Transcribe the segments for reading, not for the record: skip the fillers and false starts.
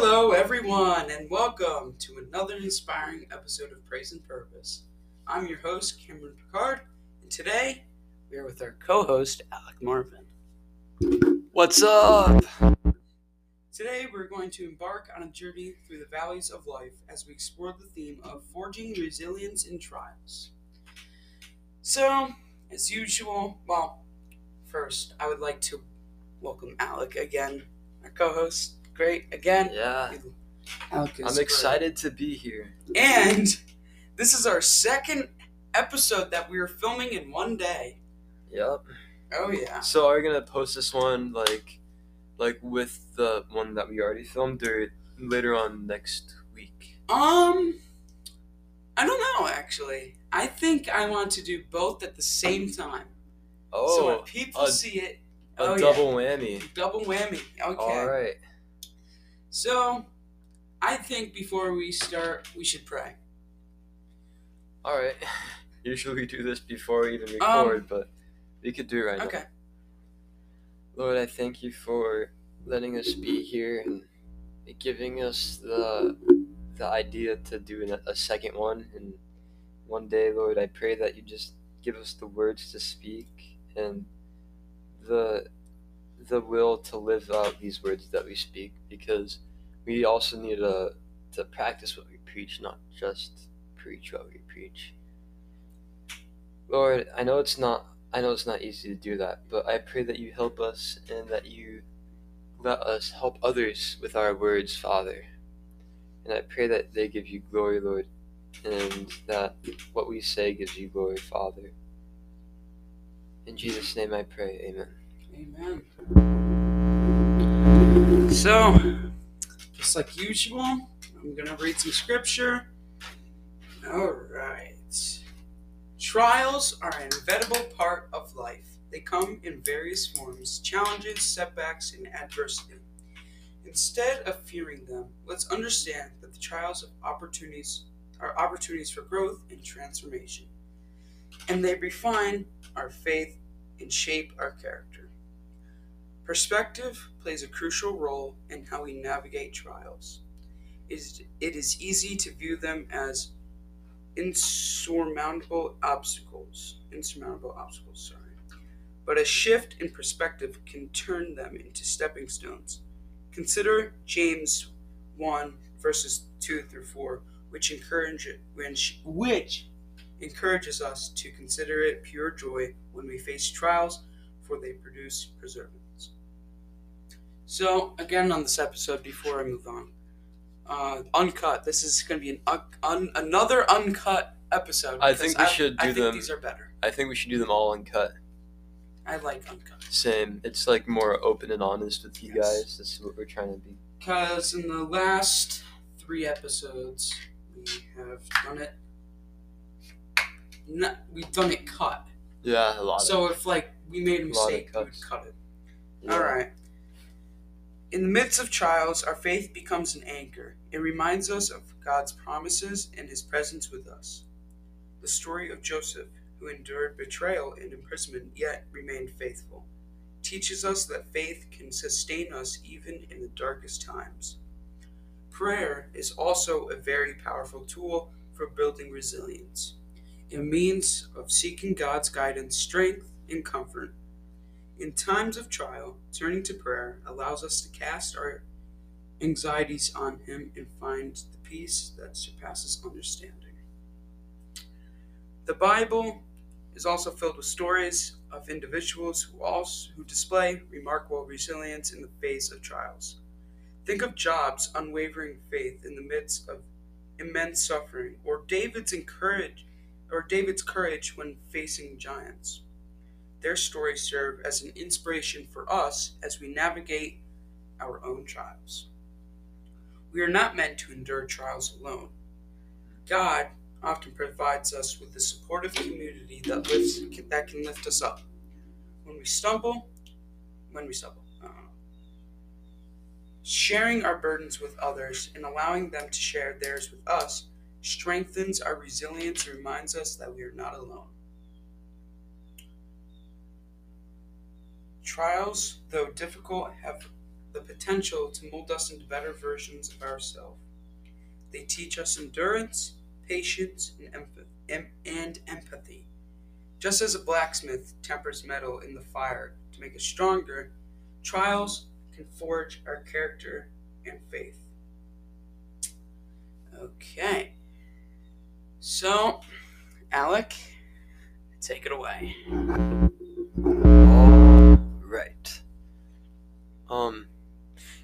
Hello, everyone, and welcome to another inspiring episode of Praise and Purpose. I'm your host, Cameron Picard, and today we are with our co-host, Alec Marvin. What's up? Today we're going to embark on a journey through the valleys of life as we explore the theme of forging resilience in trials. So, as usual, first I would like to welcome Alec again, our co-host. Great again. Yeah. I'm excited to be here. And this is our second episode that we are filming in one day. Yep. Oh yeah. So are we gonna post this one like with the one that we already filmed or later on next week? I don't know actually. I think I want to do both at the same time. Oh. So when people see it. Double whammy. Double whammy. Okay. All right. So, I think before we start, we should pray. All right. Usually we do this before we even record, but we could do it right now. Okay. Lord, I thank you for letting us be here and giving us the idea to do a second one. And one day, Lord, I pray that you just give us the words to speak and the will to live out these words that we speak, because we also need to practice what we preach, not just preach what we preach. Lord, I know it's not easy to do that, but I pray that you help us and that you let us help others with our words, Father. And I pray that they give you glory, Lord, and that what we say gives you glory, Father. In Jesus' name I pray, amen. Amen. So, just like usual, I'm going to read some scripture. All right. Trials are an inevitable part of life. They come in various forms, challenges, setbacks, and adversity. Instead of fearing them, let's understand that the trials of opportunities are opportunities for growth and transformation, and they refine our faith and shape our character. Perspective plays a crucial role in how we navigate trials. It is easy to view them as insurmountable obstacles, but a shift in perspective can turn them into stepping stones. Consider James 1 verses 2 through 4, which encourages us to consider it pure joy when we face trials, for they produce perseverance. So, again on this episode, before I move on, uncut. This is going to be another uncut episode. I think these are better. I think we should do them all uncut. I like uncut. Same. It's like more open and honest with you guys. This is what we're trying to be. Because in the last 3 episodes, we have done it. We've done it cut. Yeah, a lot. So if we made a mistake, we would cut it. Yeah. All right. In the midst of trials, our faith becomes an anchor. It reminds us of God's promises and his presence with us. The story of Joseph, who endured betrayal and imprisonment yet remained faithful, teaches us that faith can sustain us even in the darkest times. Prayer is also a very powerful tool for building resilience, a means of seeking God's guidance, strength, and comfort. In times of trial, turning to prayer allows us to cast our anxieties on him and find the peace that surpasses understanding. The Bible is also filled with stories of individuals who display remarkable resilience in the face of trials. Think of Job's unwavering faith in the midst of immense suffering, or David's courage when facing giants. Their stories serve as an inspiration for us as we navigate our own trials. We are not meant to endure trials alone. God often provides us with a supportive community that can lift us up. When we stumble, sharing our burdens with others and allowing them to share theirs with us strengthens our resilience and reminds us that we are not alone. Trials, though difficult, have the potential to mold us into better versions of ourselves. They teach us endurance, patience, and empathy. Just as a blacksmith tempers metal in the fire to make it stronger, trials can forge our character and faith. Okay. So, Alec, take it away. All right.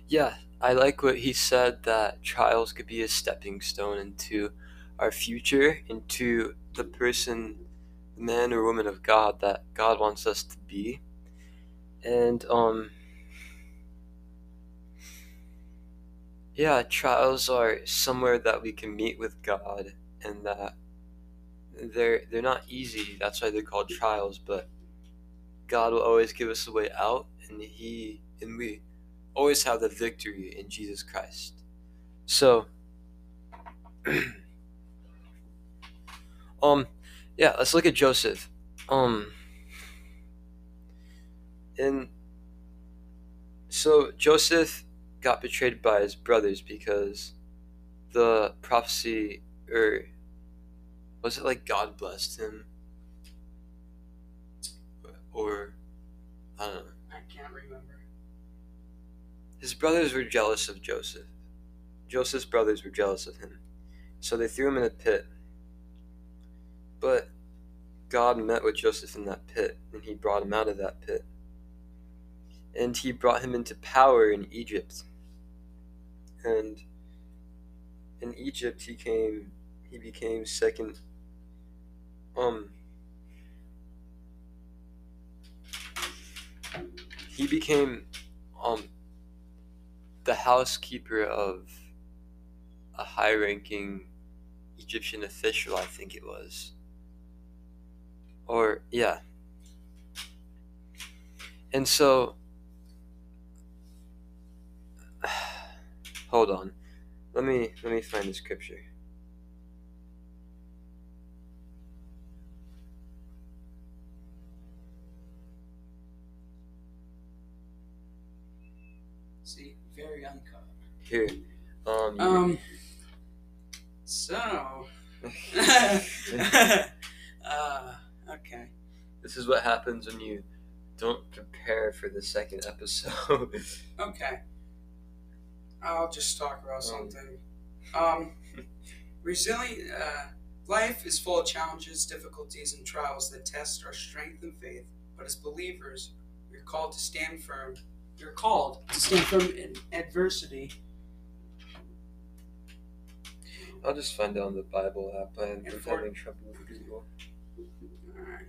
Yeah, I like what he said, that trials could be a stepping stone into our future, into the person, man or woman of God that God wants us to be. And, yeah, trials are somewhere that we can meet with God, and that they're not easy. That's why they're called trials. But God will always give us a way out, and we always have the victory in Jesus Christ. So, yeah, let's look at Joseph. And so Joseph got betrayed by his brothers because the prophecy, or was it like God blessed him? Or, I don't know. I can't remember. His brothers were jealous of Joseph. Joseph's brothers were jealous of him. So they threw him in a pit. But God met with Joseph in that pit, and he brought him out of that pit. And he brought him into power in Egypt. And in Egypt, he became second. He became the housekeeper of a high-ranking Egyptian official, I think it was. Or, yeah. And so, hold on. Let me find the scripture. See, very uncommon. Here. So. Okay. This is what happens when you don't prepare for the second episode. Okay. I'll just talk about something. Resilient life is full of challenges, difficulties, and trials that test our strength and faith. But as believers, you're called to stand firm. You're called to stand firm in adversity. I'll just find out on the Bible app. I'm having trouble with Google. All right.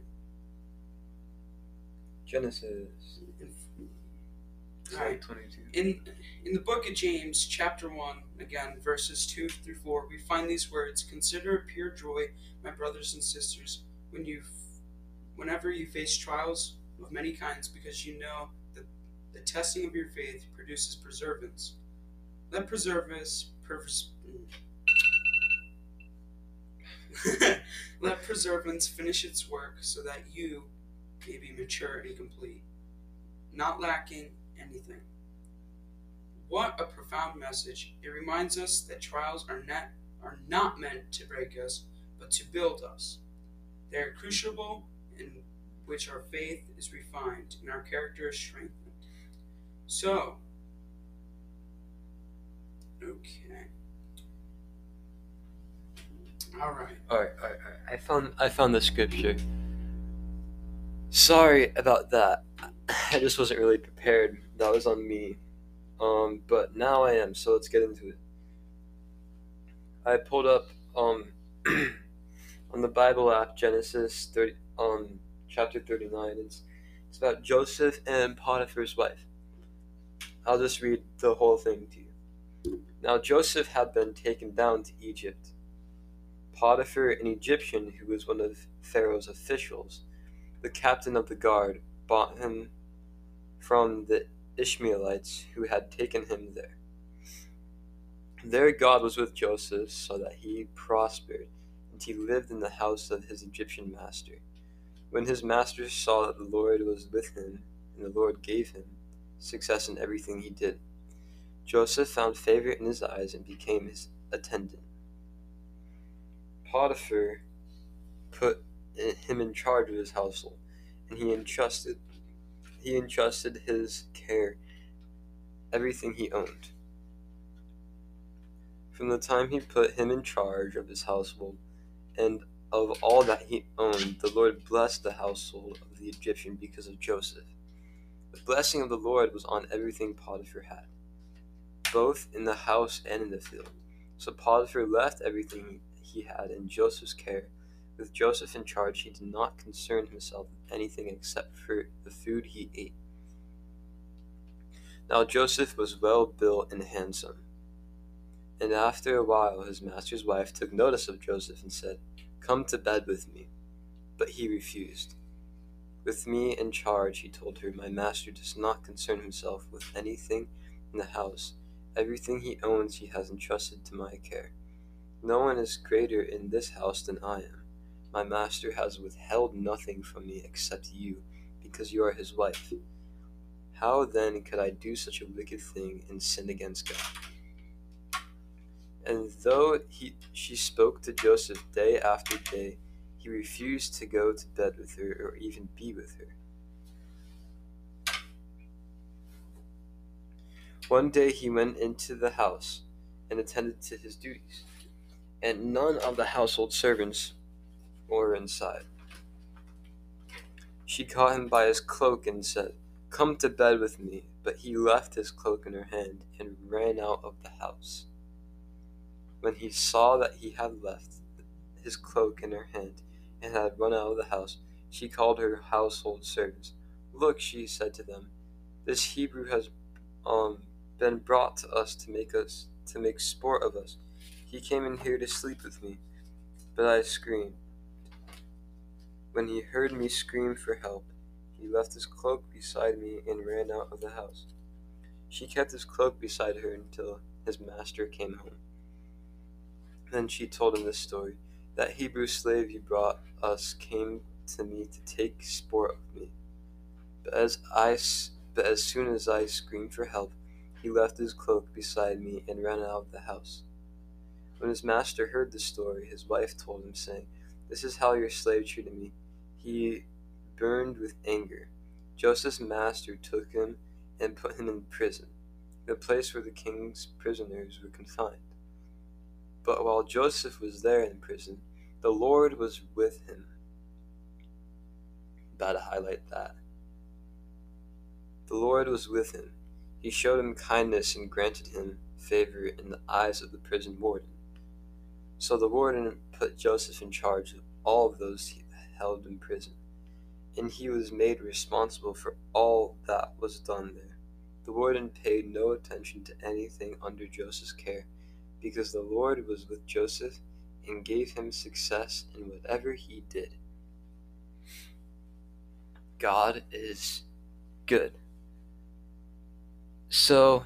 Genesis. Right. 22. In the book of James, chapter 1, again, verses 2 through 4, we find these words: "Consider it pure joy, my brothers and sisters, whenever you face trials of many kinds, because you know that the testing of your faith produces perseverance. Let perseverance let perseverance finish its work, so that you may be mature and complete, not lacking anything." What a profound message. It reminds us that trials are not meant to break us, but to build us. They are crucible in which our faith is refined and our character is strengthened. So, okay. All right. I found the scripture. Sorry about that. I just wasn't really prepared. That was on me. But now I am, so let's get into it. I pulled up on the Bible app Genesis 30, chapter 39. It's about Joseph and Potiphar's wife. I'll just read the whole thing to you. "Now Joseph had been taken down to Egypt. Potiphar, an Egyptian who was one of Pharaoh's officials, the captain of the guard, bought him from the Ishmaelites who had taken him there. Their God was with Joseph, so that he prospered, and he lived in the house of his Egyptian master. When his master saw that the Lord was with him, and the Lord gave him success in everything he did, Joseph found favor in his eyes and became his attendant. Potiphar put him in charge of his household, and he entrusted his care everything he owned. From the time he put him in charge of his household and of all that he owned, the Lord blessed the household of the Egyptian because of Joseph. The blessing of the Lord was on everything Potiphar had, both in the house and in the field. So Potiphar left everything he had in Joseph's care. With Joseph in charge, he did not concern himself with anything except for the food he ate. Now Joseph was well built and handsome. And after a while, his master's wife took notice of Joseph and said, "Come to bed with me." But he refused. "With me in charge," he told her, "my master does not concern himself with anything in the house. Everything he owns he has entrusted to my care. No one is greater in this house than I am. My master has withheld nothing from me except you, because you are his wife. How then could I do such a wicked thing and sin against God?" And though she spoke to Joseph day after day, he refused to go to bed with her or even be with her. One day he went into the house and attended to his duties, and none of the household servants were inside. She caught him by his cloak and said, "Come to bed with me," but he left his cloak in her hand and ran out of the house. When he saw that he had left his cloak in her hand and had run out of the house, she called her household servants. "Look," she said to them, "this Hebrew has been brought to us to make sport of us. He came in here to sleep with me, but I screamed. When he heard me scream for help, he left his cloak beside me and ran out of the house." She kept his cloak beside her until his master came home. Then she told him this story: "That Hebrew slave you brought us came to me to take sport of me. But as soon as I screamed for help, he left his cloak beside me and ran out of the house." When his master heard the story, his wife told him, saying, "This is how your slave treated me." He burned with anger. Joseph's master took him and put him in prison, the place where the king's prisoners were confined. But while Joseph was there in prison, the Lord was with him. I'm about to highlight that. The Lord was with him. He showed him kindness and granted him favor in the eyes of the prison warden. So the warden put Joseph in charge of all of those he held in prison, and he was made responsible for all that was done there. The warden paid no attention to anything under Joseph's care, because the Lord was with Joseph and gave him success in whatever he did. God is good. So,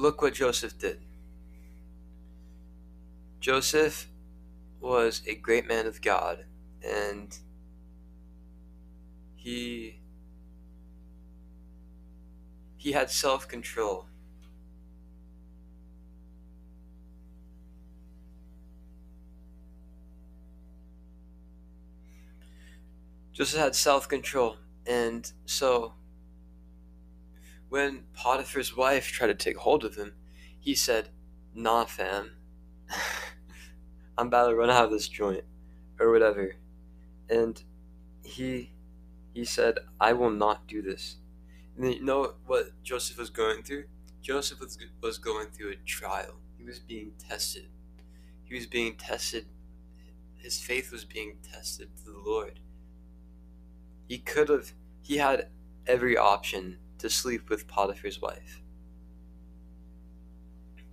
look what Joseph did. Joseph was a great man of God, and he had self-control. Joseph had self-control, and so when Potiphar's wife tried to take hold of him, he said, "Nah, fam, I'm about to run out of this joint," or whatever. And he said, "I will not do this." And you know what Joseph was going through? Joseph was going through a trial. He was being tested. He was being tested. His faith was being tested to the Lord. He had every option to sleep with Potiphar's wife.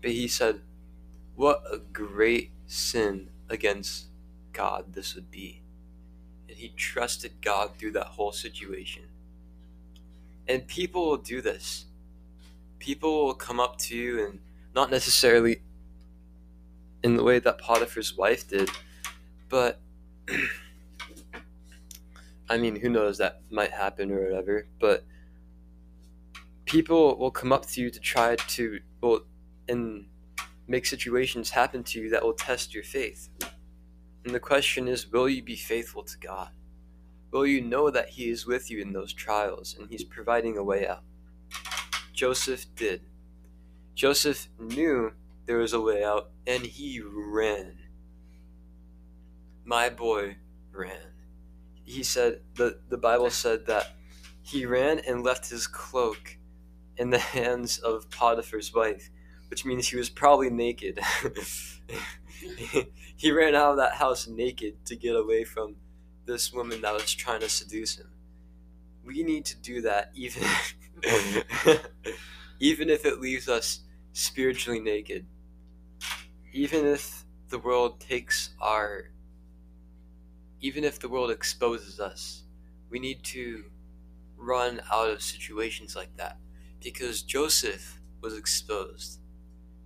But he said, "What a great sin against God this would be." And he trusted God through that whole situation. And people will do this. People will come up to you, and not necessarily in the way that Potiphar's wife did, but I mean, who knows, that might happen or whatever, but people will come up to you to try to, well, and make situations happen to you that will test your faith. And the question is, will you be faithful to God? Will you know that he is with you in those trials and he's providing a way out? Joseph did. Joseph knew there was a way out and he ran. My boy ran. He said, the Bible said that he ran and left his cloak in the hands of Potiphar's wife, which means he was probably naked. He ran out of that house naked to get away from this woman that was trying to seduce him. We need to do that even if it leaves us spiritually naked. Even if the world exposes us, we need to run out of situations like that, because Joseph was exposed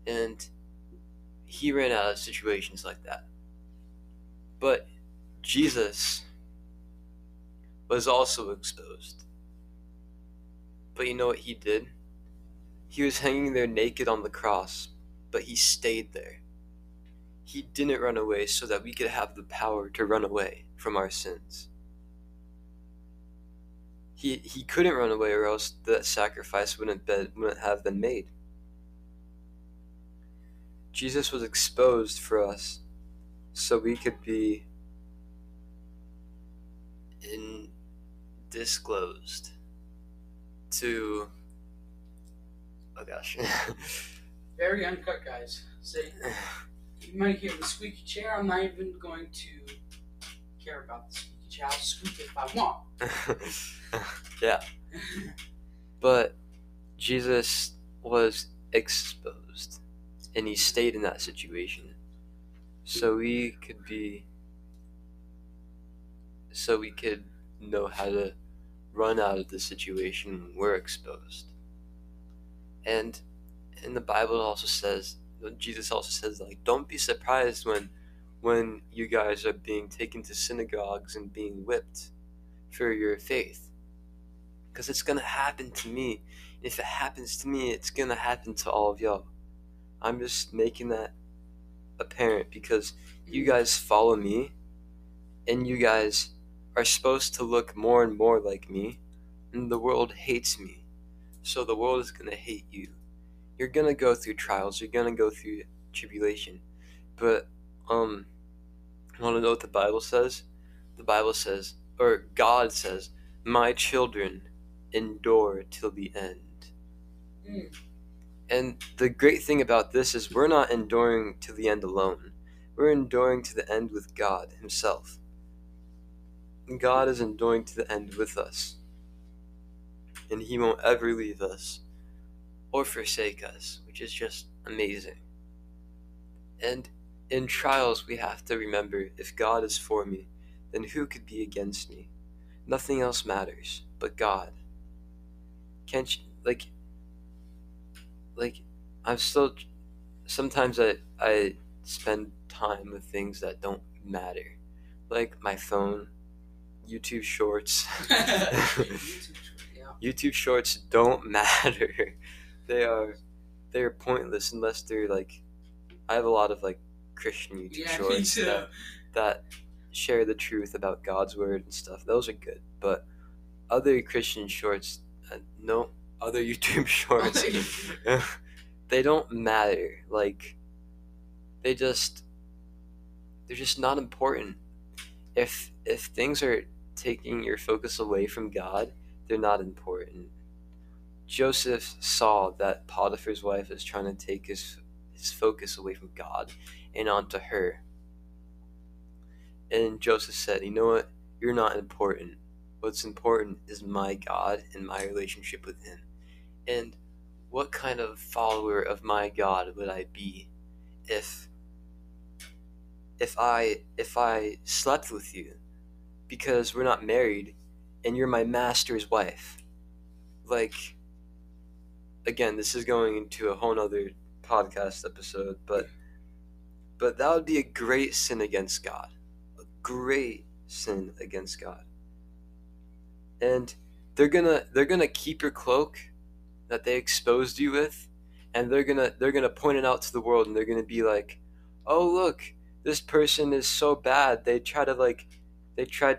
and he ran out of situations like that. But Jesus was also exposed. But you know what he did? He was hanging there naked on the cross, but he stayed there. He didn't run away so that we could have the power to run away from our sins. He couldn't run away, or else that sacrifice wouldn't have been made. Jesus was exposed for us so we could be disclosed to, oh gosh. Very uncut, guys. See, you might hear the squeaky chair. I'm not even going to care about the squeaky chair. I'll squeak it if I want. Yeah. But Jesus was exposed and he stayed in that situation so we could know how to run out of the situation when we're exposed. And in the Bible Jesus also says, like, don't be surprised when you guys are being taken to synagogues and being whipped for your faith, because it's gonna happen to me. If it happens to me, it's gonna happen to all of y'all. I'm just making that apparent because you guys follow me and you guys are supposed to look more and more like me, and the world hates me, so the world is going to hate you. You're going to go through trials, you're going to go through tribulation, but you want to know what the Bible says? The Bible says, or God says, my children, endure till the end. And the great thing about this is we're not enduring to the end alone. We're enduring to the end with God himself. God is enduring to the end with us, and he won't ever leave us or forsake us, which is just amazing. And in trials, we have to remember, if God is for me, then who could be against me? Nothing else matters but God. Can't you, like I'm still, sometimes I spend time with things that don't matter, like my phone, YouTube shorts. YouTube shorts don't matter. They're pointless unless they're like, I have a lot of like Christian YouTube shorts that share the truth about God's word and stuff. Those are good, but other Christian shorts, no, other YouTube shorts, they don't matter. Like, they're just not important. If things are taking your focus away from God, they're not important. Joseph saw that Potiphar's wife is trying to take his focus away from God and onto her. And Joseph said, you know what? You're not important. What's important is my God and my relationship with him. And what kind of follower of my God would I be if I slept with you? Because we're not married, and you're my master's wife. Like, again, this is going into a whole nother podcast episode, but that would be a great sin against God. A great sin against God. and they're gonna keep your cloak that they exposed you with, and they're gonna point it out to the world, and they're gonna be like, oh look, this person is so bad. They tried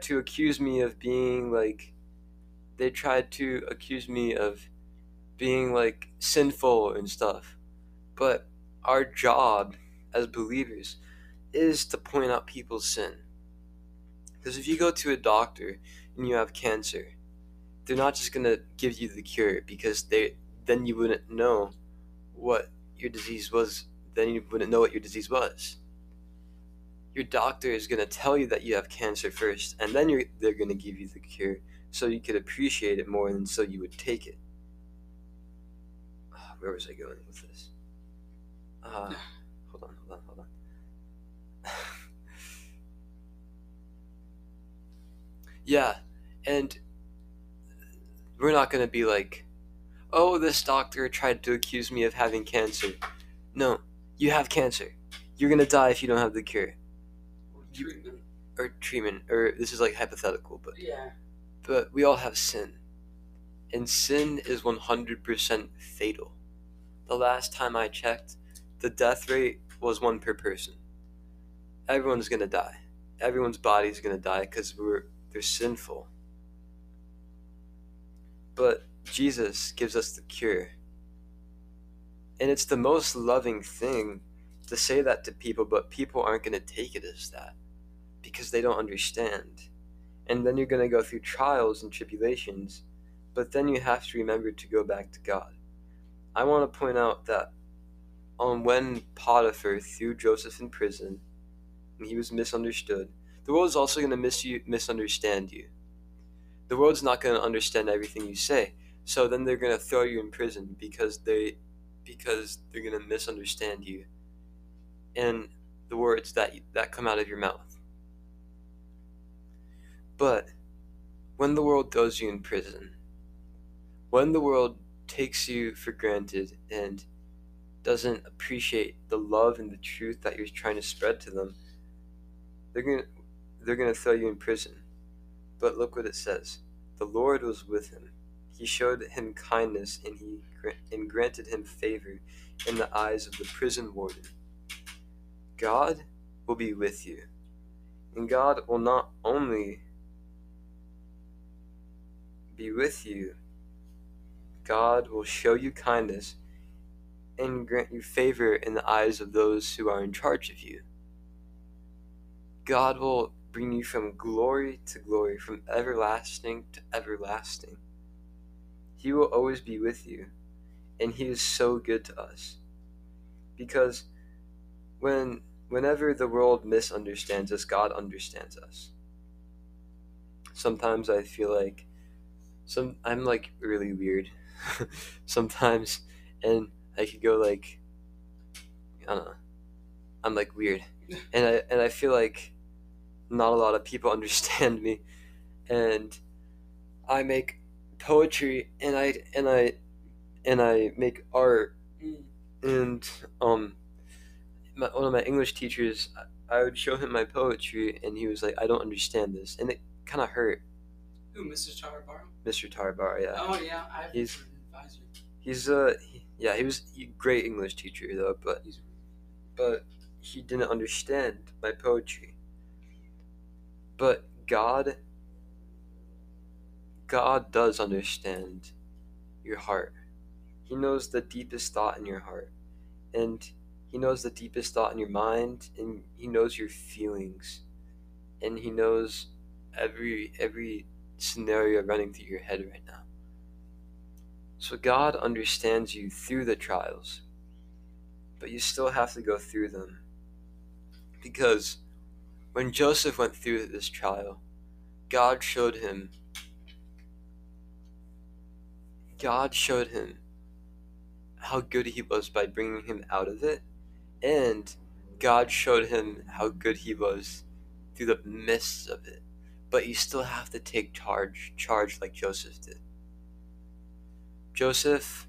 to accuse me of being like sinful and stuff. But our job as believers is to point out people's sin. Because if you go to a doctor and you have cancer, they're not just going to give you the cure, because then you wouldn't know what your disease was. Your doctor is going to tell you that you have cancer first, and then they're going to give you the cure so you could appreciate it more and so you would take it. Oh, where was I going with this? Hold on. Yeah, and we're not going to be like, oh, this doctor tried to accuse me of having cancer. No, you have cancer. You're going to die if you don't have the cure. Or treatment, or this is like hypothetical, but yeah. But we all have sin. And sin is 100% fatal. The last time I checked, the death rate was 1 per person. Everyone's going to die. Everyone's body's going to die because they're sinful. But Jesus gives us the cure. And it's the most loving thing to say that to people, but people aren't going to take it as that because they don't understand. And then you're going to go through trials and tribulations, but then you have to remember to go back to God. I want to point out that when Potiphar threw Joseph in prison and he was misunderstood, the world's also going to misunderstand you. The world's not going to understand everything you say, so then they're going to throw you in prison because they're going to misunderstand you and the words that come out of your mouth. But when the world throws you in prison, when the world takes you for granted and doesn't appreciate the love and the truth that you're trying to spread to them, they're gonna throw you in prison. But look what it says. The Lord was with him. He showed him kindness, and he granted him favor in the eyes of the prison warden. God will be with you. And God will not only be with you, God will show you kindness and grant you favor in the eyes of those who are in charge of you. God will bring you from glory to glory, from everlasting to everlasting. He will always be with you, and He is so good to us. Because whenever the world misunderstands us, God understands us. Sometimes I feel like I'm like really weird sometimes, and I could go like, I don't know, I'm like weird, and I feel like not a lot of people understand me, and I make poetry and I make art, and one of my English teachers, I would show him my poetry, and he was like, I don't understand this, and it kind of hurt. Who, Mr. Tarbar? Mr. Tarbar, yeah. Oh yeah, I have an advisor. He was a great English teacher though, but he didn't understand my poetry. But God does understand your heart. He knows the deepest thought in your heart, and He knows the deepest thought in your mind, and He knows your feelings, and He knows every scenario running through your head right now. So God understands you through the trials, but you still have to go through them. Because when Joseph went through this trial, God showed him how good He was by bringing him out of it, and God showed him how good He was through the midst of it. But you still have to take charge like Joseph did. Joseph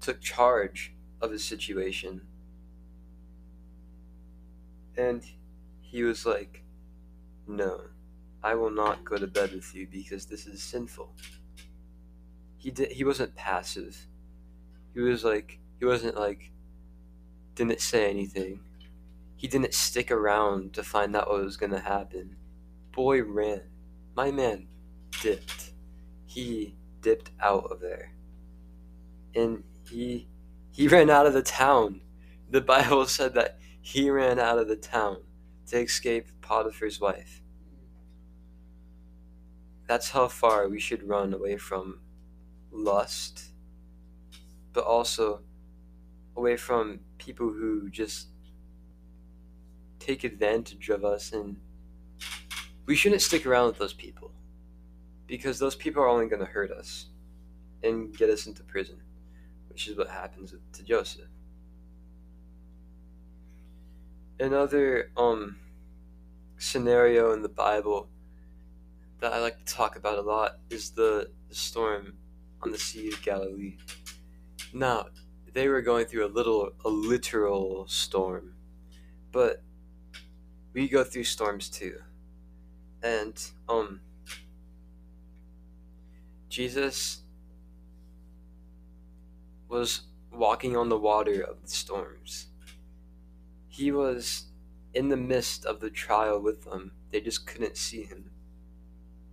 took charge of his situation, and he was like, no, I will not go to bed with you because this is sinful. He wasn't passive. Didn't say anything. He didn't stick around to find out what was going to happen. Boy ran. My man dipped. He dipped out of there. And he ran out of the town. The Bible said that he ran out of the town to escape Potiphar's wife. That's how far we should run away from lust, but also away from people who just take advantage of us. And we shouldn't stick around with those people, because those people are only going to hurt us and get us into prison, which is what happens to Joseph. Another scenario in the Bible that I like to talk about a lot is the storm on the Sea of Galilee. Now, they were going through a literal storm, but we go through storms too. And Jesus was walking on the water of the storms. He was in the midst of the trial with them. They just couldn't see him.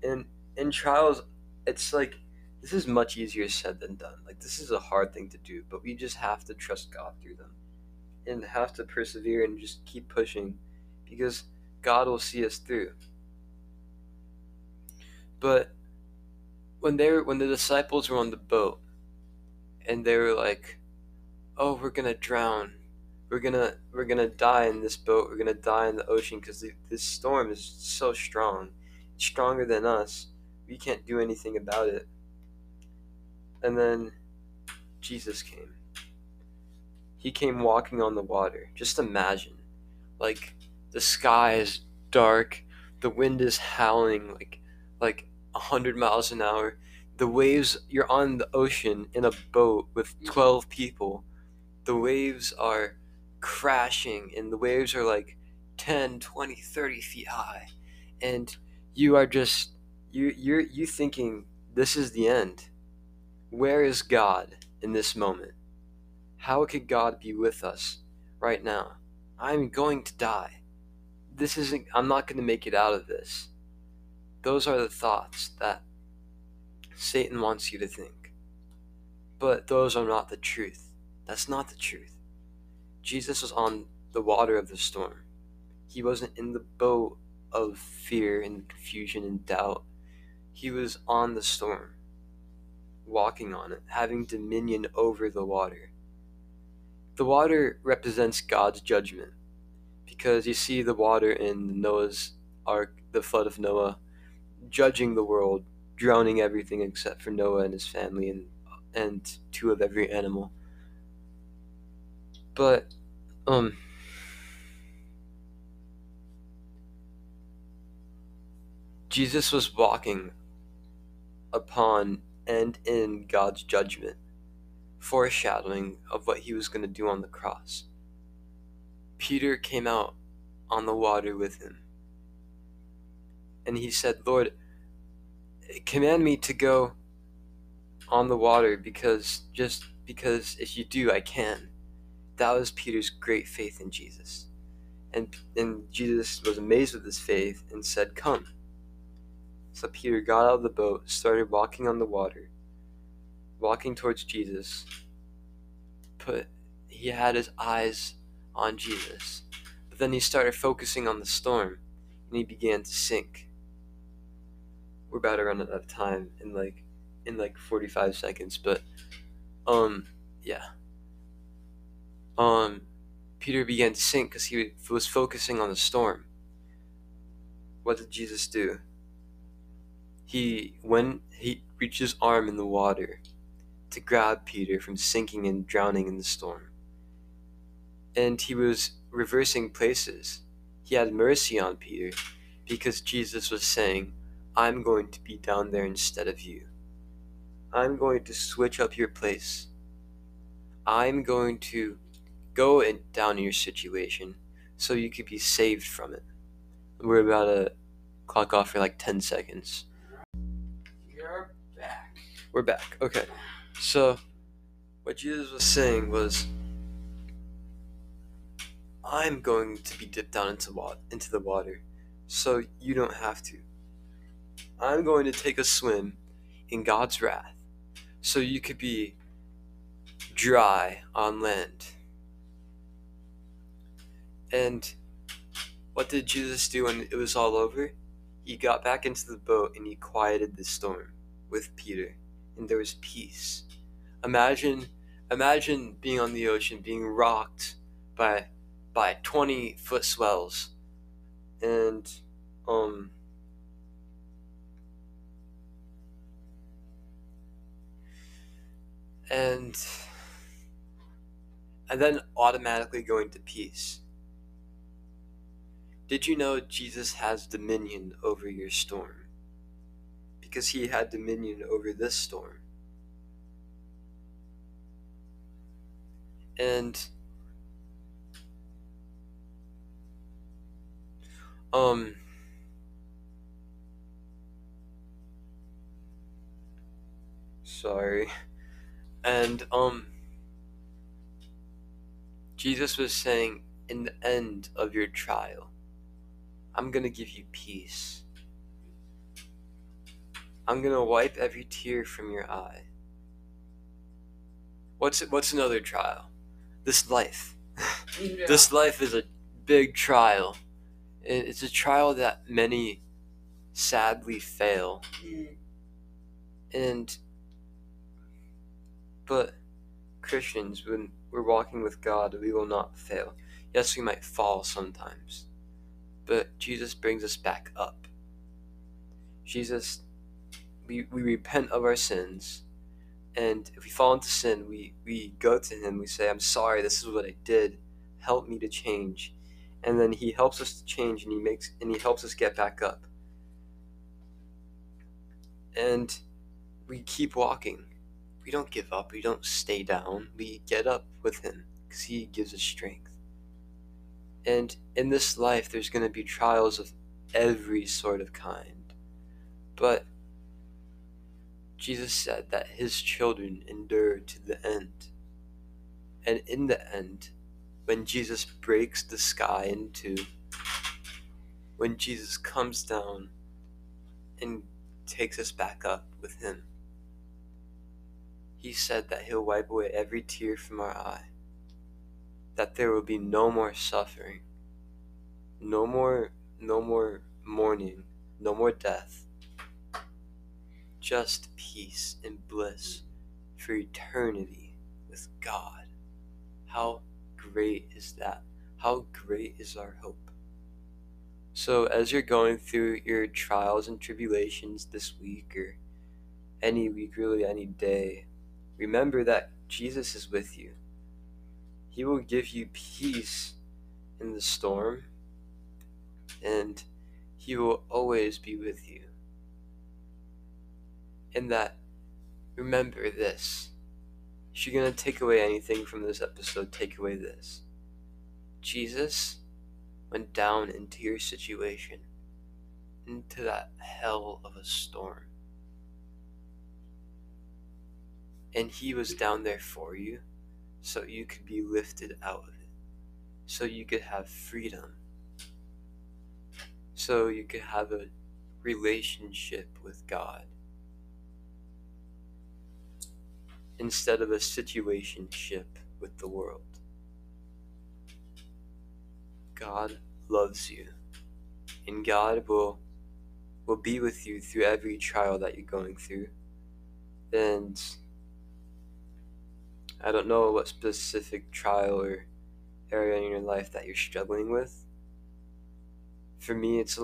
And in trials, it's like, this is much easier said than done. Like, this is a hard thing to do, but we just have to trust God through them and have to persevere and just keep pushing, because God will see us through. But when the disciples were on the boat and they were like, oh, we're going to drown. We're going to die in this boat. We're going to die in the ocean, because this storm is so strong. It's stronger than us. We can't do anything about it. And then Jesus came. He came walking on the water. Just imagine, like, the sky is dark, the wind is howling like 100 miles an hour. The waves, you're on the ocean in a boat with 12 people. The waves are crashing, and the waves are like 10, 20, 30 feet high. And you are just, you're thinking, this is the end. Where is God in this moment? How could God be with us right now? I'm going to die. I'm not going to make it out of this. Those are the thoughts that Satan wants you to think. But those are not the truth. That's not the truth. Jesus was on the water of the storm. He wasn't in the boat of fear and confusion and doubt. He was on the storm, walking on it, having dominion over the water. The water represents God's judgment, because you see the water in Noah's Ark, the flood of Noah, judging the world, drowning everything except for Noah and his family and two of every animal. But Jesus was walking upon and in God's judgment, foreshadowing of what he was going to do on the cross. Peter came out on the water with him, and he said, Lord, command me to go on the water, because if you do, I can. That was Peter's great faith in Jesus. And Jesus was amazed with his faith and said, come. So Peter got out of the boat, started walking on the water, walking towards Jesus. He had his eyes on Jesus. But then he started focusing on the storm, and he began to sink. We're about to run out of time in 45 seconds, but Peter began to sink because he was focusing on the storm. What did Jesus do? He reached his arm in the water to grab Peter from sinking and drowning in the storm. And he was reversing places. He had mercy on Peter, because Jesus was saying, I'm going to be down there instead of you. I'm going to switch up your place. I'm going to go down in your situation so you could be saved from it. We're about to clock off for like 10 seconds. You're back. We're back. Okay. So, what Jesus was saying was, I'm going to be dipped down into the water, so you don't have to. I'm going to take a swim in God's wrath, so you could be dry on land. And what did Jesus do when it was all over? He got back into the boat and he quieted the storm with Peter, and there was peace. Imagine being on the ocean, being rocked by 20-foot swells, and and then automatically going to peace. Did you know Jesus has dominion over your storm? Because he had dominion over this storm. And sorry. And Jesus was saying, in the end of your trial, I'm going to give you peace. I'm going to wipe every tear from your eye. What's another trial? This life. Yeah. This life is a big trial. It's a trial that many sadly fail. But Christians, when we're walking with God, we will not fail. Yes, we might fall sometimes, but Jesus brings us back up. Jesus, we repent of our sins, and if we fall into sin, we go to him, we say, I'm sorry, this is what I did, help me to change. And then he helps us to change, and he helps us get back up. And we keep walking. We don't give up. We don't stay down. We get up with him because he gives us strength. And in this life, there's going to be trials of every sort of kind. But Jesus said that his children endure to the end. And in the end, when Jesus breaks the sky in two, when Jesus comes down and takes us back up with him, he said that he'll wipe away every tear from our eye, that there will be no more suffering, no more mourning, no more death, just peace and bliss for eternity with God. How great is that? How great is our hope? So as you're going through your trials and tribulations this week, or any week, really any day, remember that Jesus is with you. He will give you peace in the storm, and he will always be with you. And that, remember this. If you're going to take away anything from this episode, take away this. Jesus went down into your situation, into that hell of a storm. And he was down there for you, so you could be lifted out of it, so you could have freedom, so you could have a relationship with God, instead of a situationship with the world. God loves you, and God will be with you through every trial that you're going through. And I don't know what specific trial or area in your life that you're struggling with. For me, it's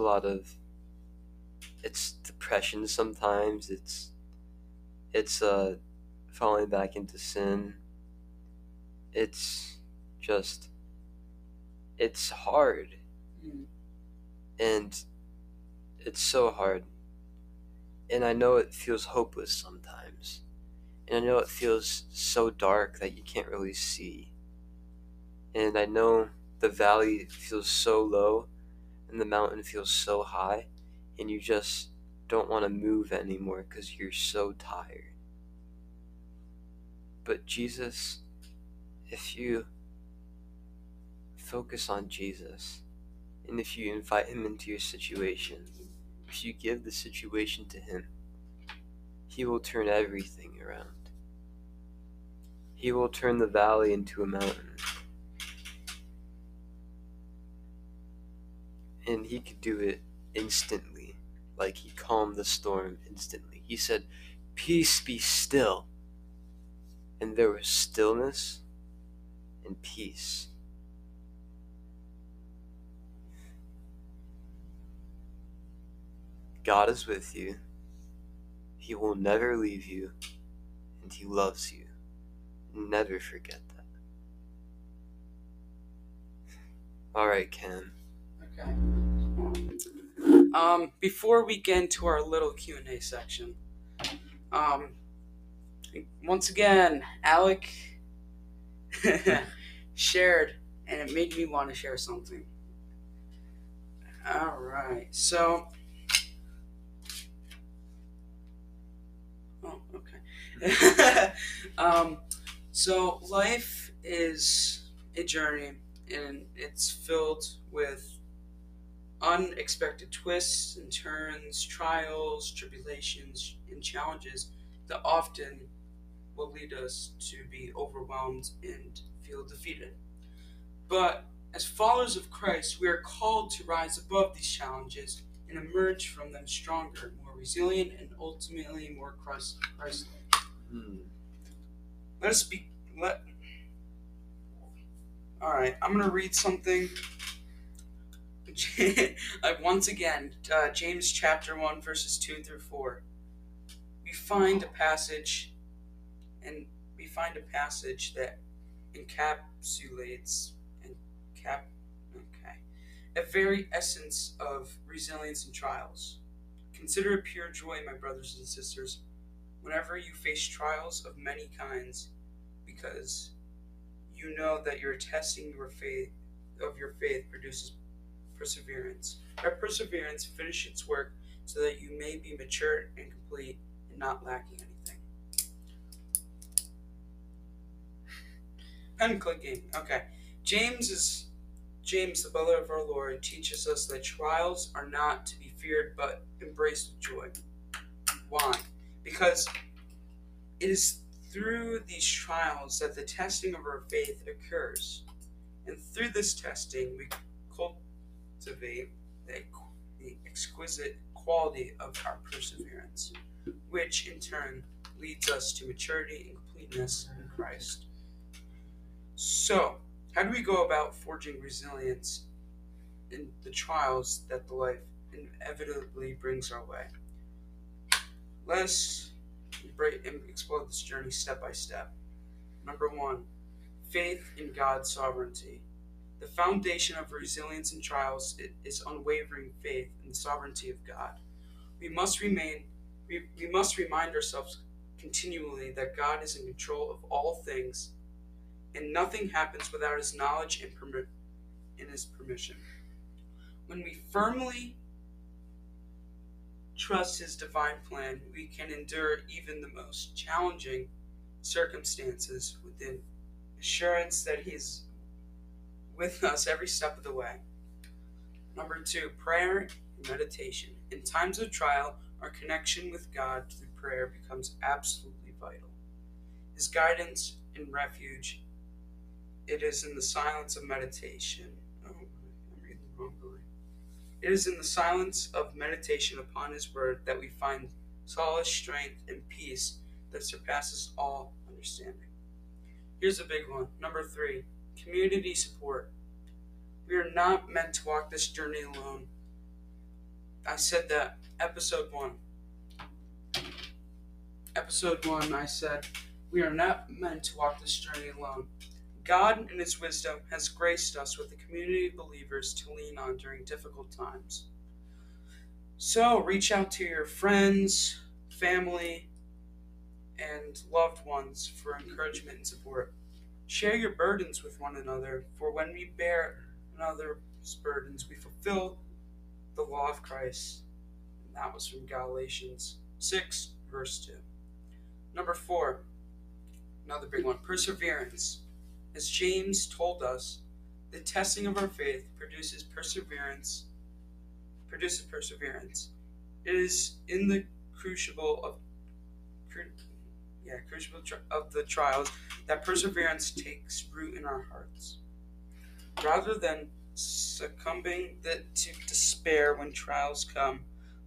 depression sometimes. It's falling back into sin. It's hard. And it's so hard. And I know it feels hopeless sometimes. And I know it feels so dark that you can't really see. And I know the valley feels so low and the mountain feels so high. and you just don't want to move anymore because you're so tired. But Jesus, if you focus on Jesus, and if you invite him into your situation, if you give the situation to him, he will turn everything around. He will turn the valley into a mountain. And he could do it instantly. Like he calmed the storm instantly. He said, "Peace, be still." And there was stillness and peace. God is with you. He will never leave you. And he loves you. Never forget that. Alright, Cam. Okay. Before we get into our little Q&A section, once again, Alec shared, and it made me want to share something. All right, so, oh, okay. So life is a journey, and it's filled with unexpected twists and turns, trials, tribulations, and challenges that often will lead us to be overwhelmed and feel defeated. But as followers of Christ, we are called to rise above these challenges and emerge from them stronger, more resilient, and ultimately more Christ-like. All right, I'm going to read something. Once again, James chapter 1, verses 2 through 4. We find a passage that encapsulates a very essence of resilience in trials. Consider it pure joy, my brothers and sisters, whenever you face trials of many kinds, because you know that your testing of your faith produces perseverance. Let perseverance finish its work so that you may be mature and complete and not lacking anything. Pen clicking. Okay. James, the brother of our Lord, teaches us that trials are not to be feared but embraced with joy. Why? Because it is through these trials that the testing of our faith occurs. And through this testing, we cultivate the exquisite quality of our perseverance, which in turn leads us to maturity and completeness in Christ. So, how do we go about forging resilience in the trials that the life inevitably brings our way? Let us explore this journey step by step. Number 1, faith in God's sovereignty. The foundation of resilience in trials is unwavering faith in the sovereignty of God. We must remind ourselves continually that God is in control of all things, and nothing happens without his knowledge and his permission. When we firmly trust his divine plan, we can endure even the most challenging circumstances with the assurance that he is with us every step of the way. Number 2, prayer and meditation. In times of trial, our connection with God through prayer becomes absolutely vital. His guidance and refuge, it is in the silence of meditation. It is in the silence of meditation upon his word that we find solace, strength, and peace that surpasses all understanding. Here's a big one. Number 3, community support. We are not meant to walk this journey alone. I said that episode 1, I said we are not meant to walk this journey alone. God in his wisdom has graced us with a community of believers to lean on during difficult times. So reach out to your friends, family, and loved ones for encouragement and support. Share your burdens with one another, for when we bear another's burdens, we fulfill the law of Christ. That was from Galatians 6, verse 2. Number 4, another big one, perseverance. As James told us, the testing of our faith produces perseverance. It is in the crucible of the trials that perseverance takes root in our hearts. Rather than succumbing to despair when trials come,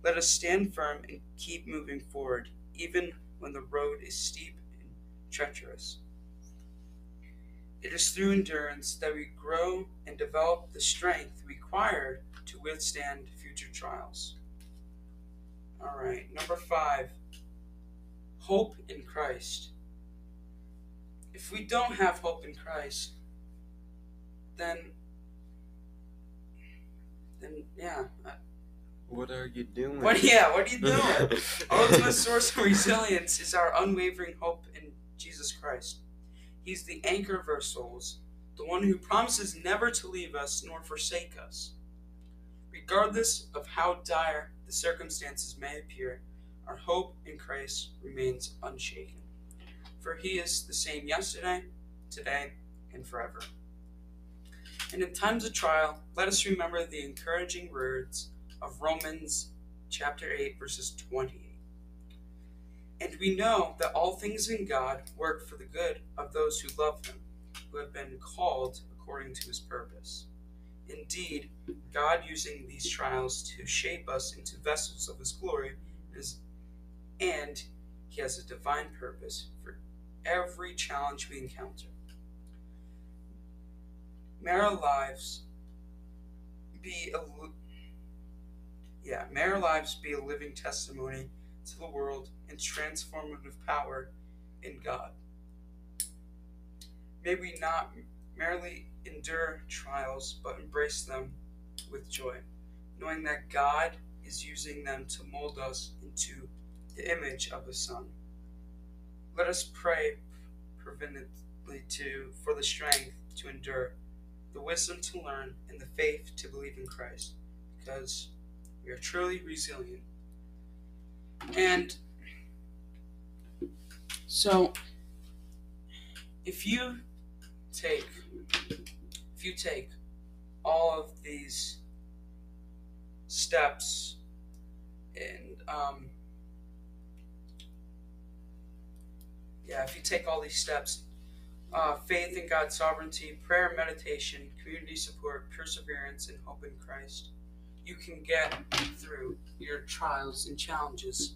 let us stand firm and keep moving forward, even when the road is steep and treacherous. It is through endurance that we grow and develop the strength required to withstand future trials. All right, number 5, hope in Christ. If we don't have hope in Christ, then what are you doing? What are you doing? Ultimate source of resilience is our unwavering hope in Jesus Christ. He's the anchor of our souls, the one who promises never to leave us nor forsake us. Regardless of how dire the circumstances may appear, our hope in Christ remains unshaken. For he is the same yesterday, today, and forever. And in times of trial, let us remember the encouraging words of Romans chapter 8, verses 28. And we know that all things in God work for the good of those who love him, who have been called according to his purpose. Indeed, God using these trials to shape us into vessels of his glory, and he has a divine purpose for every challenge we encounter. May our lives be a living testimony to the world and transformative power in God. May we not merely endure trials, but embrace them with joy, knowing that God is using them to mold us into the image of his Son. Let us pray fervently for the strength to endure, the wisdom to learn, and the faith to believe in Christ, because we are truly resilient. And so if you take all of these steps and faith in God's sovereignty, prayer, meditation, community support, perseverance, and hope in Christ, you can get through your trials and challenges.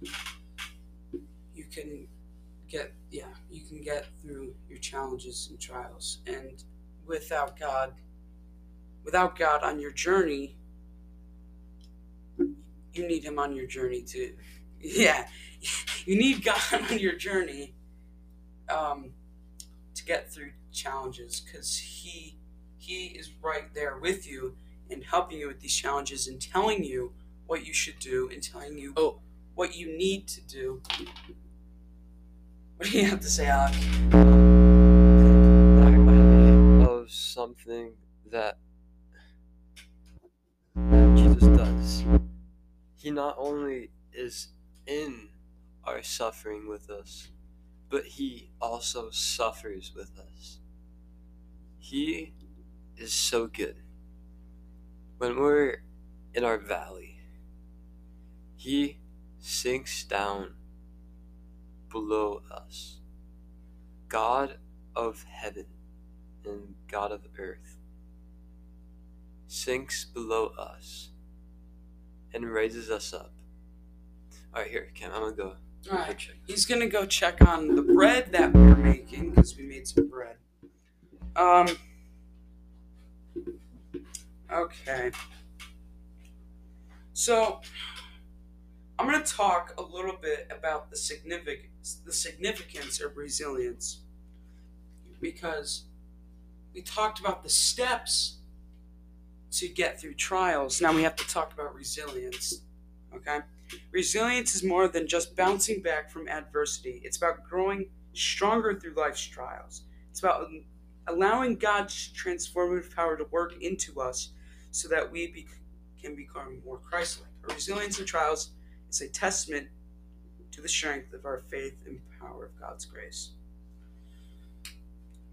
You can get through your challenges and trials. And without God on your journey, you need him on your journey too. Yeah, you need God on your journey to get through challenges, because he is right there with you and helping you with these challenges and telling you what you should do and telling you what you need to do. What do you have to say, Alec? That reminded me of something that Jesus does. He not only is in our suffering with us, but he also suffers with us. He is so good. When we're in our valley, he sinks down below us. God of heaven and God of earth sinks below us and raises us up. All right, here, Cam, I'm going to go. All right, check. He's going to go check on the bread that we were making, because we made some bread. Okay, so I'm going to talk a little bit about the significance of resilience, because we talked about the steps to get through trials. Now we have to talk about resilience, okay? Resilience is more than just bouncing back from adversity. It's about growing stronger through life's trials. It's about allowing God's transformative power to work into us so that we be, can become more Christ-like. Our resilience in trials is a testament to the strength of our faith and power of God's grace.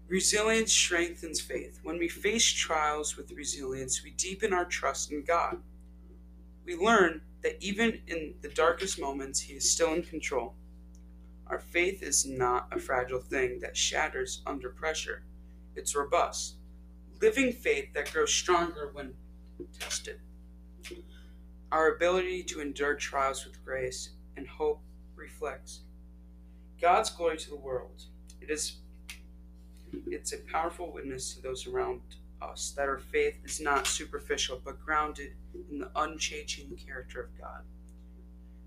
Resilience strengthens faith. When we face trials with resilience, we deepen our trust in God. We learn that even in the darkest moments, He is still in control. Our faith is not a fragile thing that shatters under pressure. It's robust, living faith that grows stronger when tested. Our ability to endure trials with grace and hope reflects God's glory to the world. It's a powerful witness to those around us that our faith is not superficial but grounded in the unchanging character of God.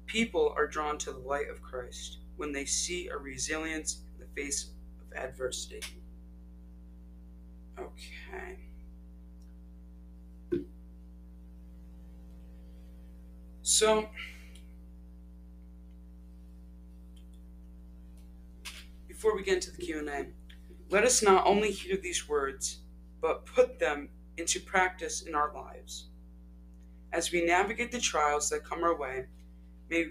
People are drawn to the light of Christ when they see a resilience in the face of adversity. Okay. So, before we get into the Q&A, let us not only hear these words, but put them into practice in our lives. As we navigate the trials that come our way, may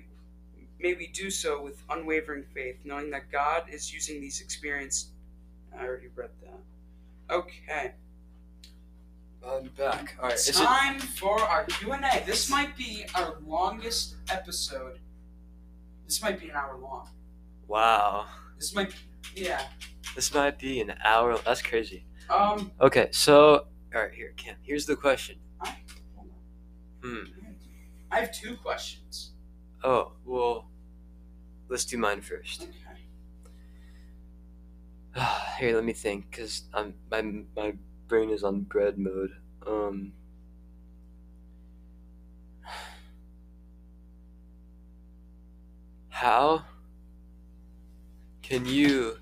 we do so with unwavering faith, knowing that God is using these experiences. I already read that. Okay. I'm back. All right. Time for our Q&A. This might be our longest episode. This might be an hour long. Wow. This might be an hour. That's crazy. Okay, so, all right, here, Cam. Here's the question. I have two questions. Oh, well, let's do mine first. Okay. Here, let me think, because my brain is on bread mode. How can you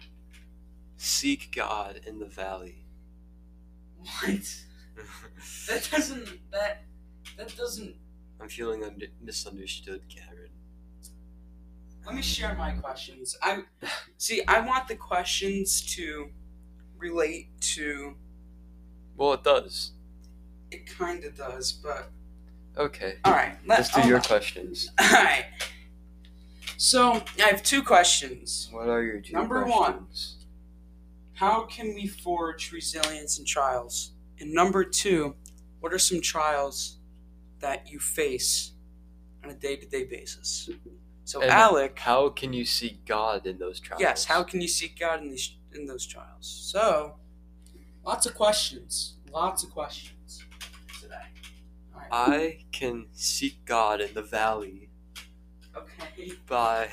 seek God in the valley? What? That doesn't. I'm feeling misunderstood, Cameron. Let me share my questions. I want the questions to relate to. Well, it does. It kind of does, but. Okay. All right. Let's do your questions. All right. So I have two questions. What are your two questions? Number one. How can we forge resilience in trials? And number two, what are some trials that you face on a day-to-day basis? So, and Alec, how can you seek God in those trials? Yes, how can you seek God in those trials? So, lots of questions today. All right. I can seek God in the valley. Okay. By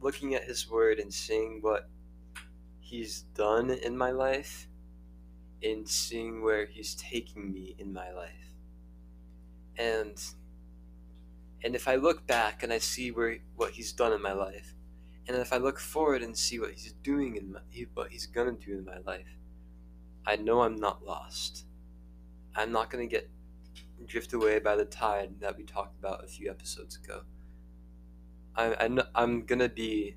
looking at His Word and seeing what He's done in my life and seeing where He's taking me in my life. And if I look back and I see what He's done in my life, and if I look forward and see what He's doing what He's gonna do in my life, I know I'm not lost. I'm not gonna get drifted away by the tide that we talked about a few episodes ago. I'm gonna be,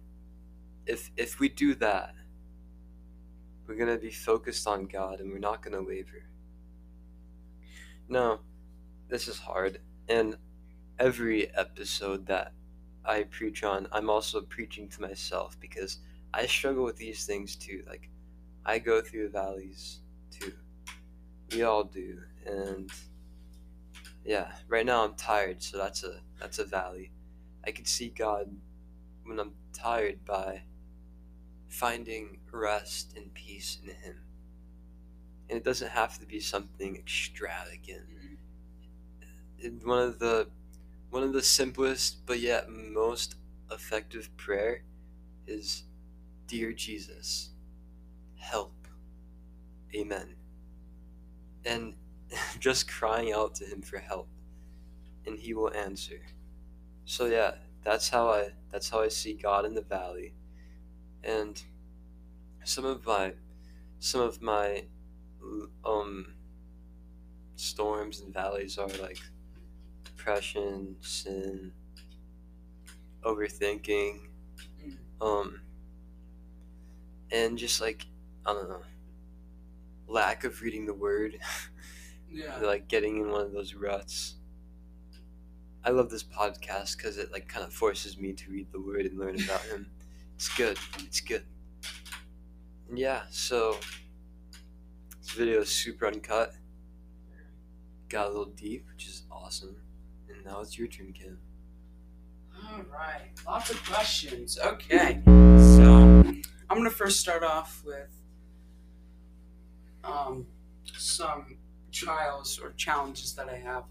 if we do that, we're gonna be focused on God and we're not gonna waver. No. This is hard, and every episode that I preach on, I'm also preaching to myself because I struggle with these things too. Like, I go through valleys too. We all do, and yeah, right now I'm tired, so that's a valley. I can see God when I'm tired by finding rest and peace in Him, and it doesn't have to be something extravagant. One of the simplest but yet most effective prayer is, "Dear Jesus, help. Amen." And just crying out to Him for help, and He will answer. So yeah, that's how I see God in the valley. And some of my storms and valleys are like depression, sin, overthinking, and just like, I don't know, lack of reading the Word, Yeah. Like getting in one of those ruts. I love this podcast because it like kind of forces me to read the Word and learn about Him. It's good. It's good. And yeah, so this video is super uncut. Got a little deep, which is awesome. And now it's your turn, Kim. All right, lots of questions. Okay, so I'm gonna first start off with some trials or challenges that I have.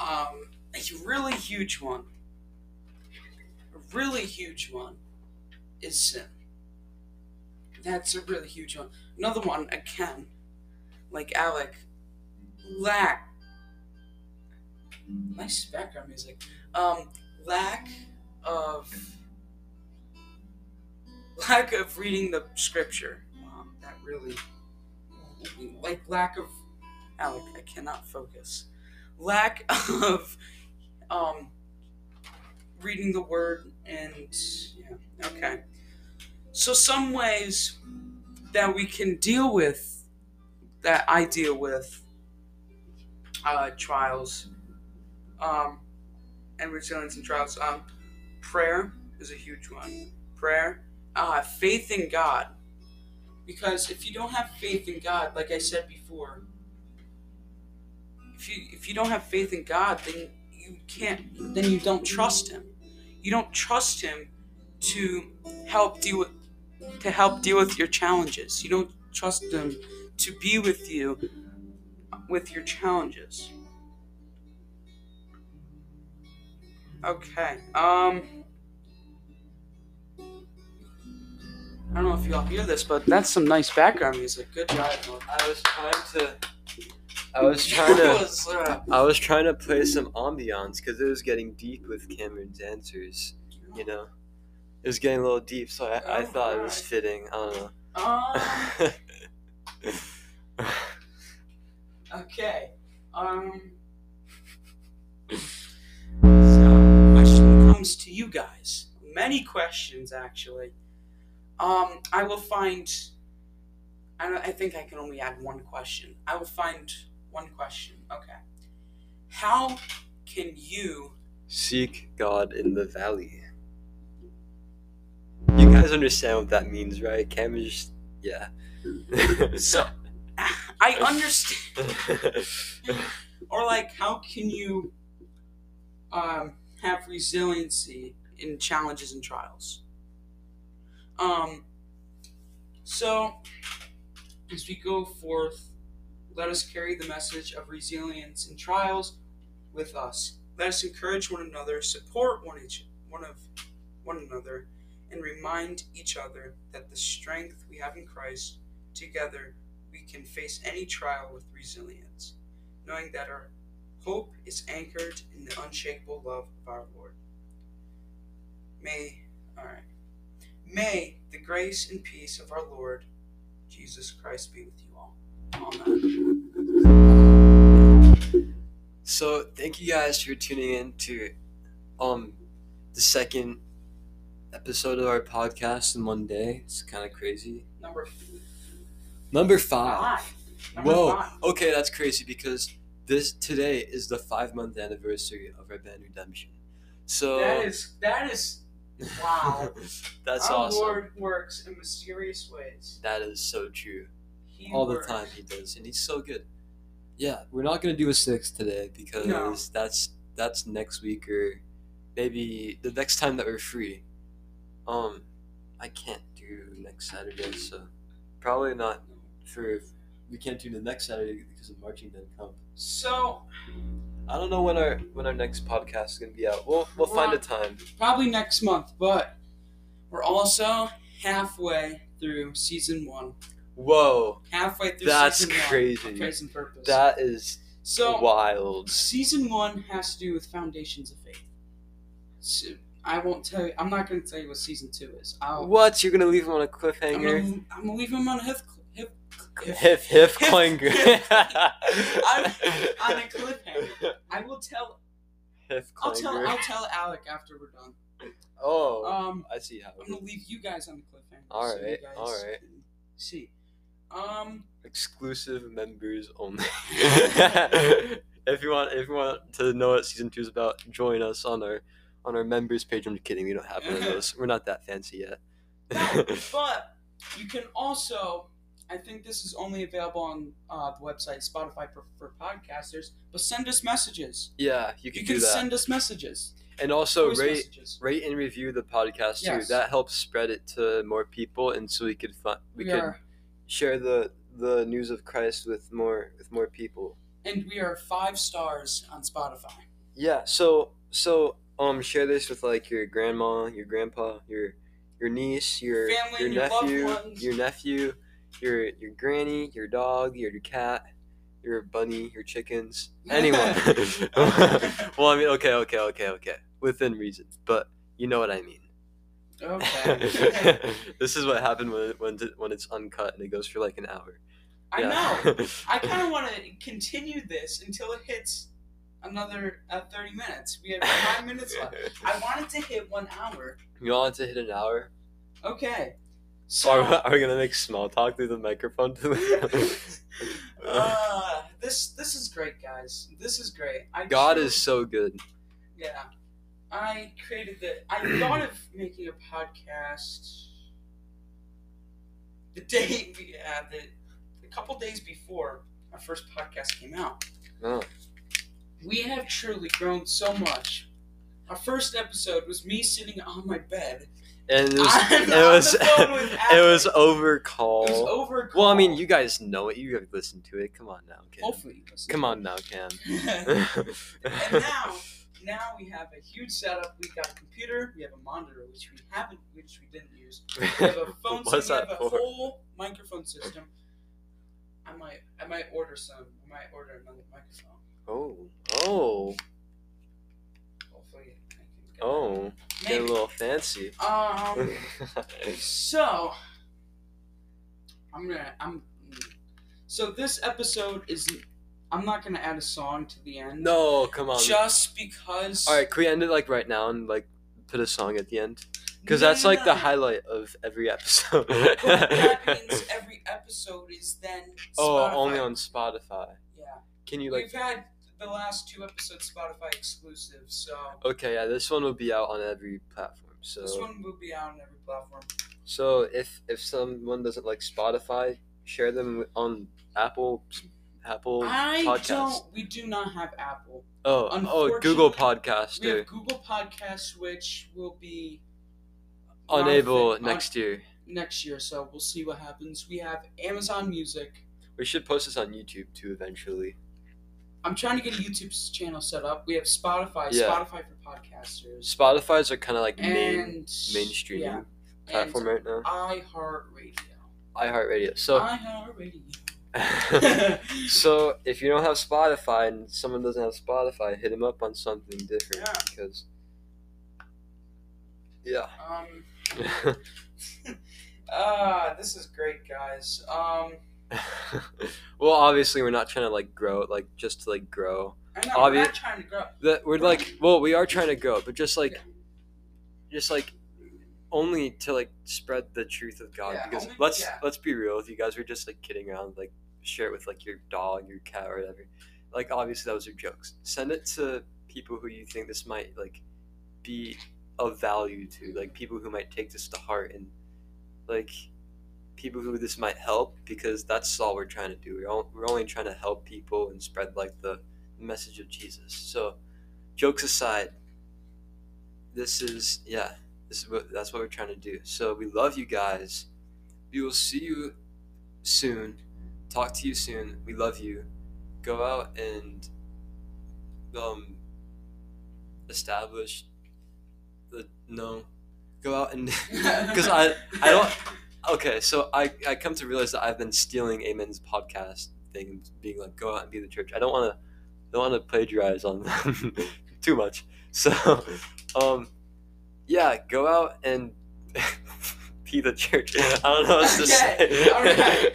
A really huge one. A really huge one is sin. That's a really huge one. Another one, again, like Alec, lack. Nice background music. Lack of reading the scripture. Wow, that really, like, lack of, Alec, I cannot focus. Lack of, reading the Word and, yeah, okay. So some ways that we can deal with, that I deal with, trials, and resilience and trials. Prayer is a huge one. Prayer, faith in God, because if you don't have faith in God, like I said before, if you don't have faith in God, then you can't. Then you don't trust Him. You don't trust Him to help deal with your challenges. You don't trust Him to be with you with your challenges. Okay, I don't know if you all hear this, but that's some nice background music. Good job. I was trying to play some ambiance because it was getting deep with Cameron's answers, you know? It was getting a little deep, so I thought it was fitting. I don't know. Okay, to you guys, many questions actually. I will find. I think I can only add one question. I will find one question. Okay. How can you seek God in the valley? You guys understand what that means, right? Cameron just, yeah. So I understand. Or like, how can you have resiliency in challenges and trials? So as we go forth, let us carry the message of resilience in trials with us. Let us encourage one another, support one another, and remind each other that the strength we have in Christ, together we can face any trial with resilience, knowing that our hope is anchored in the unshakable love of our Lord. May the grace and peace of our Lord Jesus Christ be with you all. Amen. So thank you guys for tuning in to the second episode of our podcast in one day. It's kind of crazy. Number five. Whoa. Five. Okay, that's crazy because today is the 5-month anniversary of our band Redemption. So that is wow. That's our awesome. Our Lord works in mysterious ways. That is so true. All the time He does, and He's so good. Yeah, we're not gonna do a 6th today because that's next week or maybe the next time that we're free. I can't do next Saturday, so probably not for. We can't do the next Saturday because of marching band comp. So I don't know when our next podcast is gonna be out. We'll find a time. Probably next month, but we're also halfway through season 1. Whoa! Halfway through. That's season 1. Crazy. Praise and Purpose. That is so wild. Season 1 has to do with foundations of faith. So I won't tell you. I'm not gonna tell you what season 2 is. What? You're gonna leave him on a cliffhanger? I'm gonna leave him on a cliffhanger. I'm on a cliffhanger. I will tell. I'll tell Alec after we're done. Oh. I see how. I'm gonna leave you guys on the cliffhanger. All right. See. exclusive members only. If you want to know what season 2 is about, join us on our members page. I'm just kidding. We don't have one of those. We're not that fancy yet. But you can also, I think this is only available on the website Spotify for podcasters, but send us messages. Yeah, you can do that. Send us messages. And also rate and review the podcast too. Yes. That helps spread it to more people, and so we could share the news of Christ with more people. And we are 5 stars on Spotify. Yeah, so share this with like your grandma, your grandpa, your niece, your family, your nephew, your granny, your dog, your cat, your bunny, your chickens, anyone. Well, I mean, okay, within reason, but you know what I mean. Okay. This is what happened when it's uncut and it goes for like an hour. I know. I kind of want to continue this until it hits another 30 minutes. We have 9 minutes left. I wanted to hit 1 hour. You wanted to hit an hour? Okay. So are we gonna make small talk through the microphone? This is great, guys. This is great. God is so good. Yeah, I created it. I thought of making a podcast a couple days before our first podcast came out. Oh. We have truly grown so much. Our first episode was me sitting on my bed. And it was over call. It was over call. Well, I mean, you guys know it. You have listened to it. Come on now, Cam. Hopefully you listen. Come on now, Cam. And now we have a huge setup. We've got a computer. We have a monitor, which we didn't use. We have a phone system. We have a whole microphone system. I might order some. I might order another microphone. Oh. Hopefully. Oh, get a little fancy. So this episode is. I'm not gonna add a song to the end. No, come on. Just because. All right, can we end it like right now and like put a song at the end? Because that's like the highlight of every episode. But that means every episode is then. Oh, Spotify. Only on Spotify. Yeah. Can you like? We've had the last 2 episodes Spotify exclusive, so okay, yeah, this one will be out on every platform. So this one will be out on every platform. So if someone doesn't like Spotify, share them on Apple Podcasts. We do not have Apple. Oh, Google Podcasts. We have Google Podcasts, which will be unable next year. Next year, so we'll see what happens. We have Amazon Music. We should post this on YouTube too eventually. I'm trying to get a YouTube channel set up. We have Spotify. Yeah. Spotify for podcasters. Spotify's are kind of like mainstream platform right now. iHeartRadio. So iHeartRadio. So if you don't have Spotify and someone doesn't have Spotify, hit them up on something different. Yeah. Because. Yeah. This is great, guys. Well, obviously we're not trying to like grow, like just to like grow. I know, we're not trying to grow. We are trying to grow, but just like only to like spread the truth of God. Yeah, because let's be real with you guys. We're just like kidding around. Like share it with like your dog, your cat, or whatever. Like obviously those are jokes. Send it to people who you think this might like be of value to, like people who might take this to heart and like. People who this might help, because that's all we're trying to do. We're only trying to help people and spread like the message of Jesus. So, jokes aside, that's what we're trying to do. So we love you guys. We will see you soon. Talk to you soon. We love you. Go out and go out and because I don't. Okay, so I come to realize that I've been stealing Amen's podcast thing and being like, go out and be the church. I don't want to plagiarize on them too much. So, go out and be the church. I don't know what else to say. All right.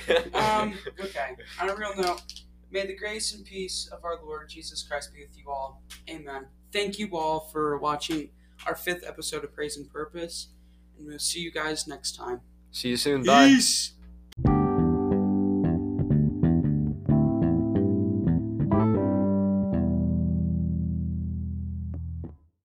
Okay. On a real note, may the grace and peace of our Lord Jesus Christ be with you all. Amen. Thank you all for watching our 5th episode of Praise and Purpose, and we'll see you guys next time. See you soon. Bye. Peace.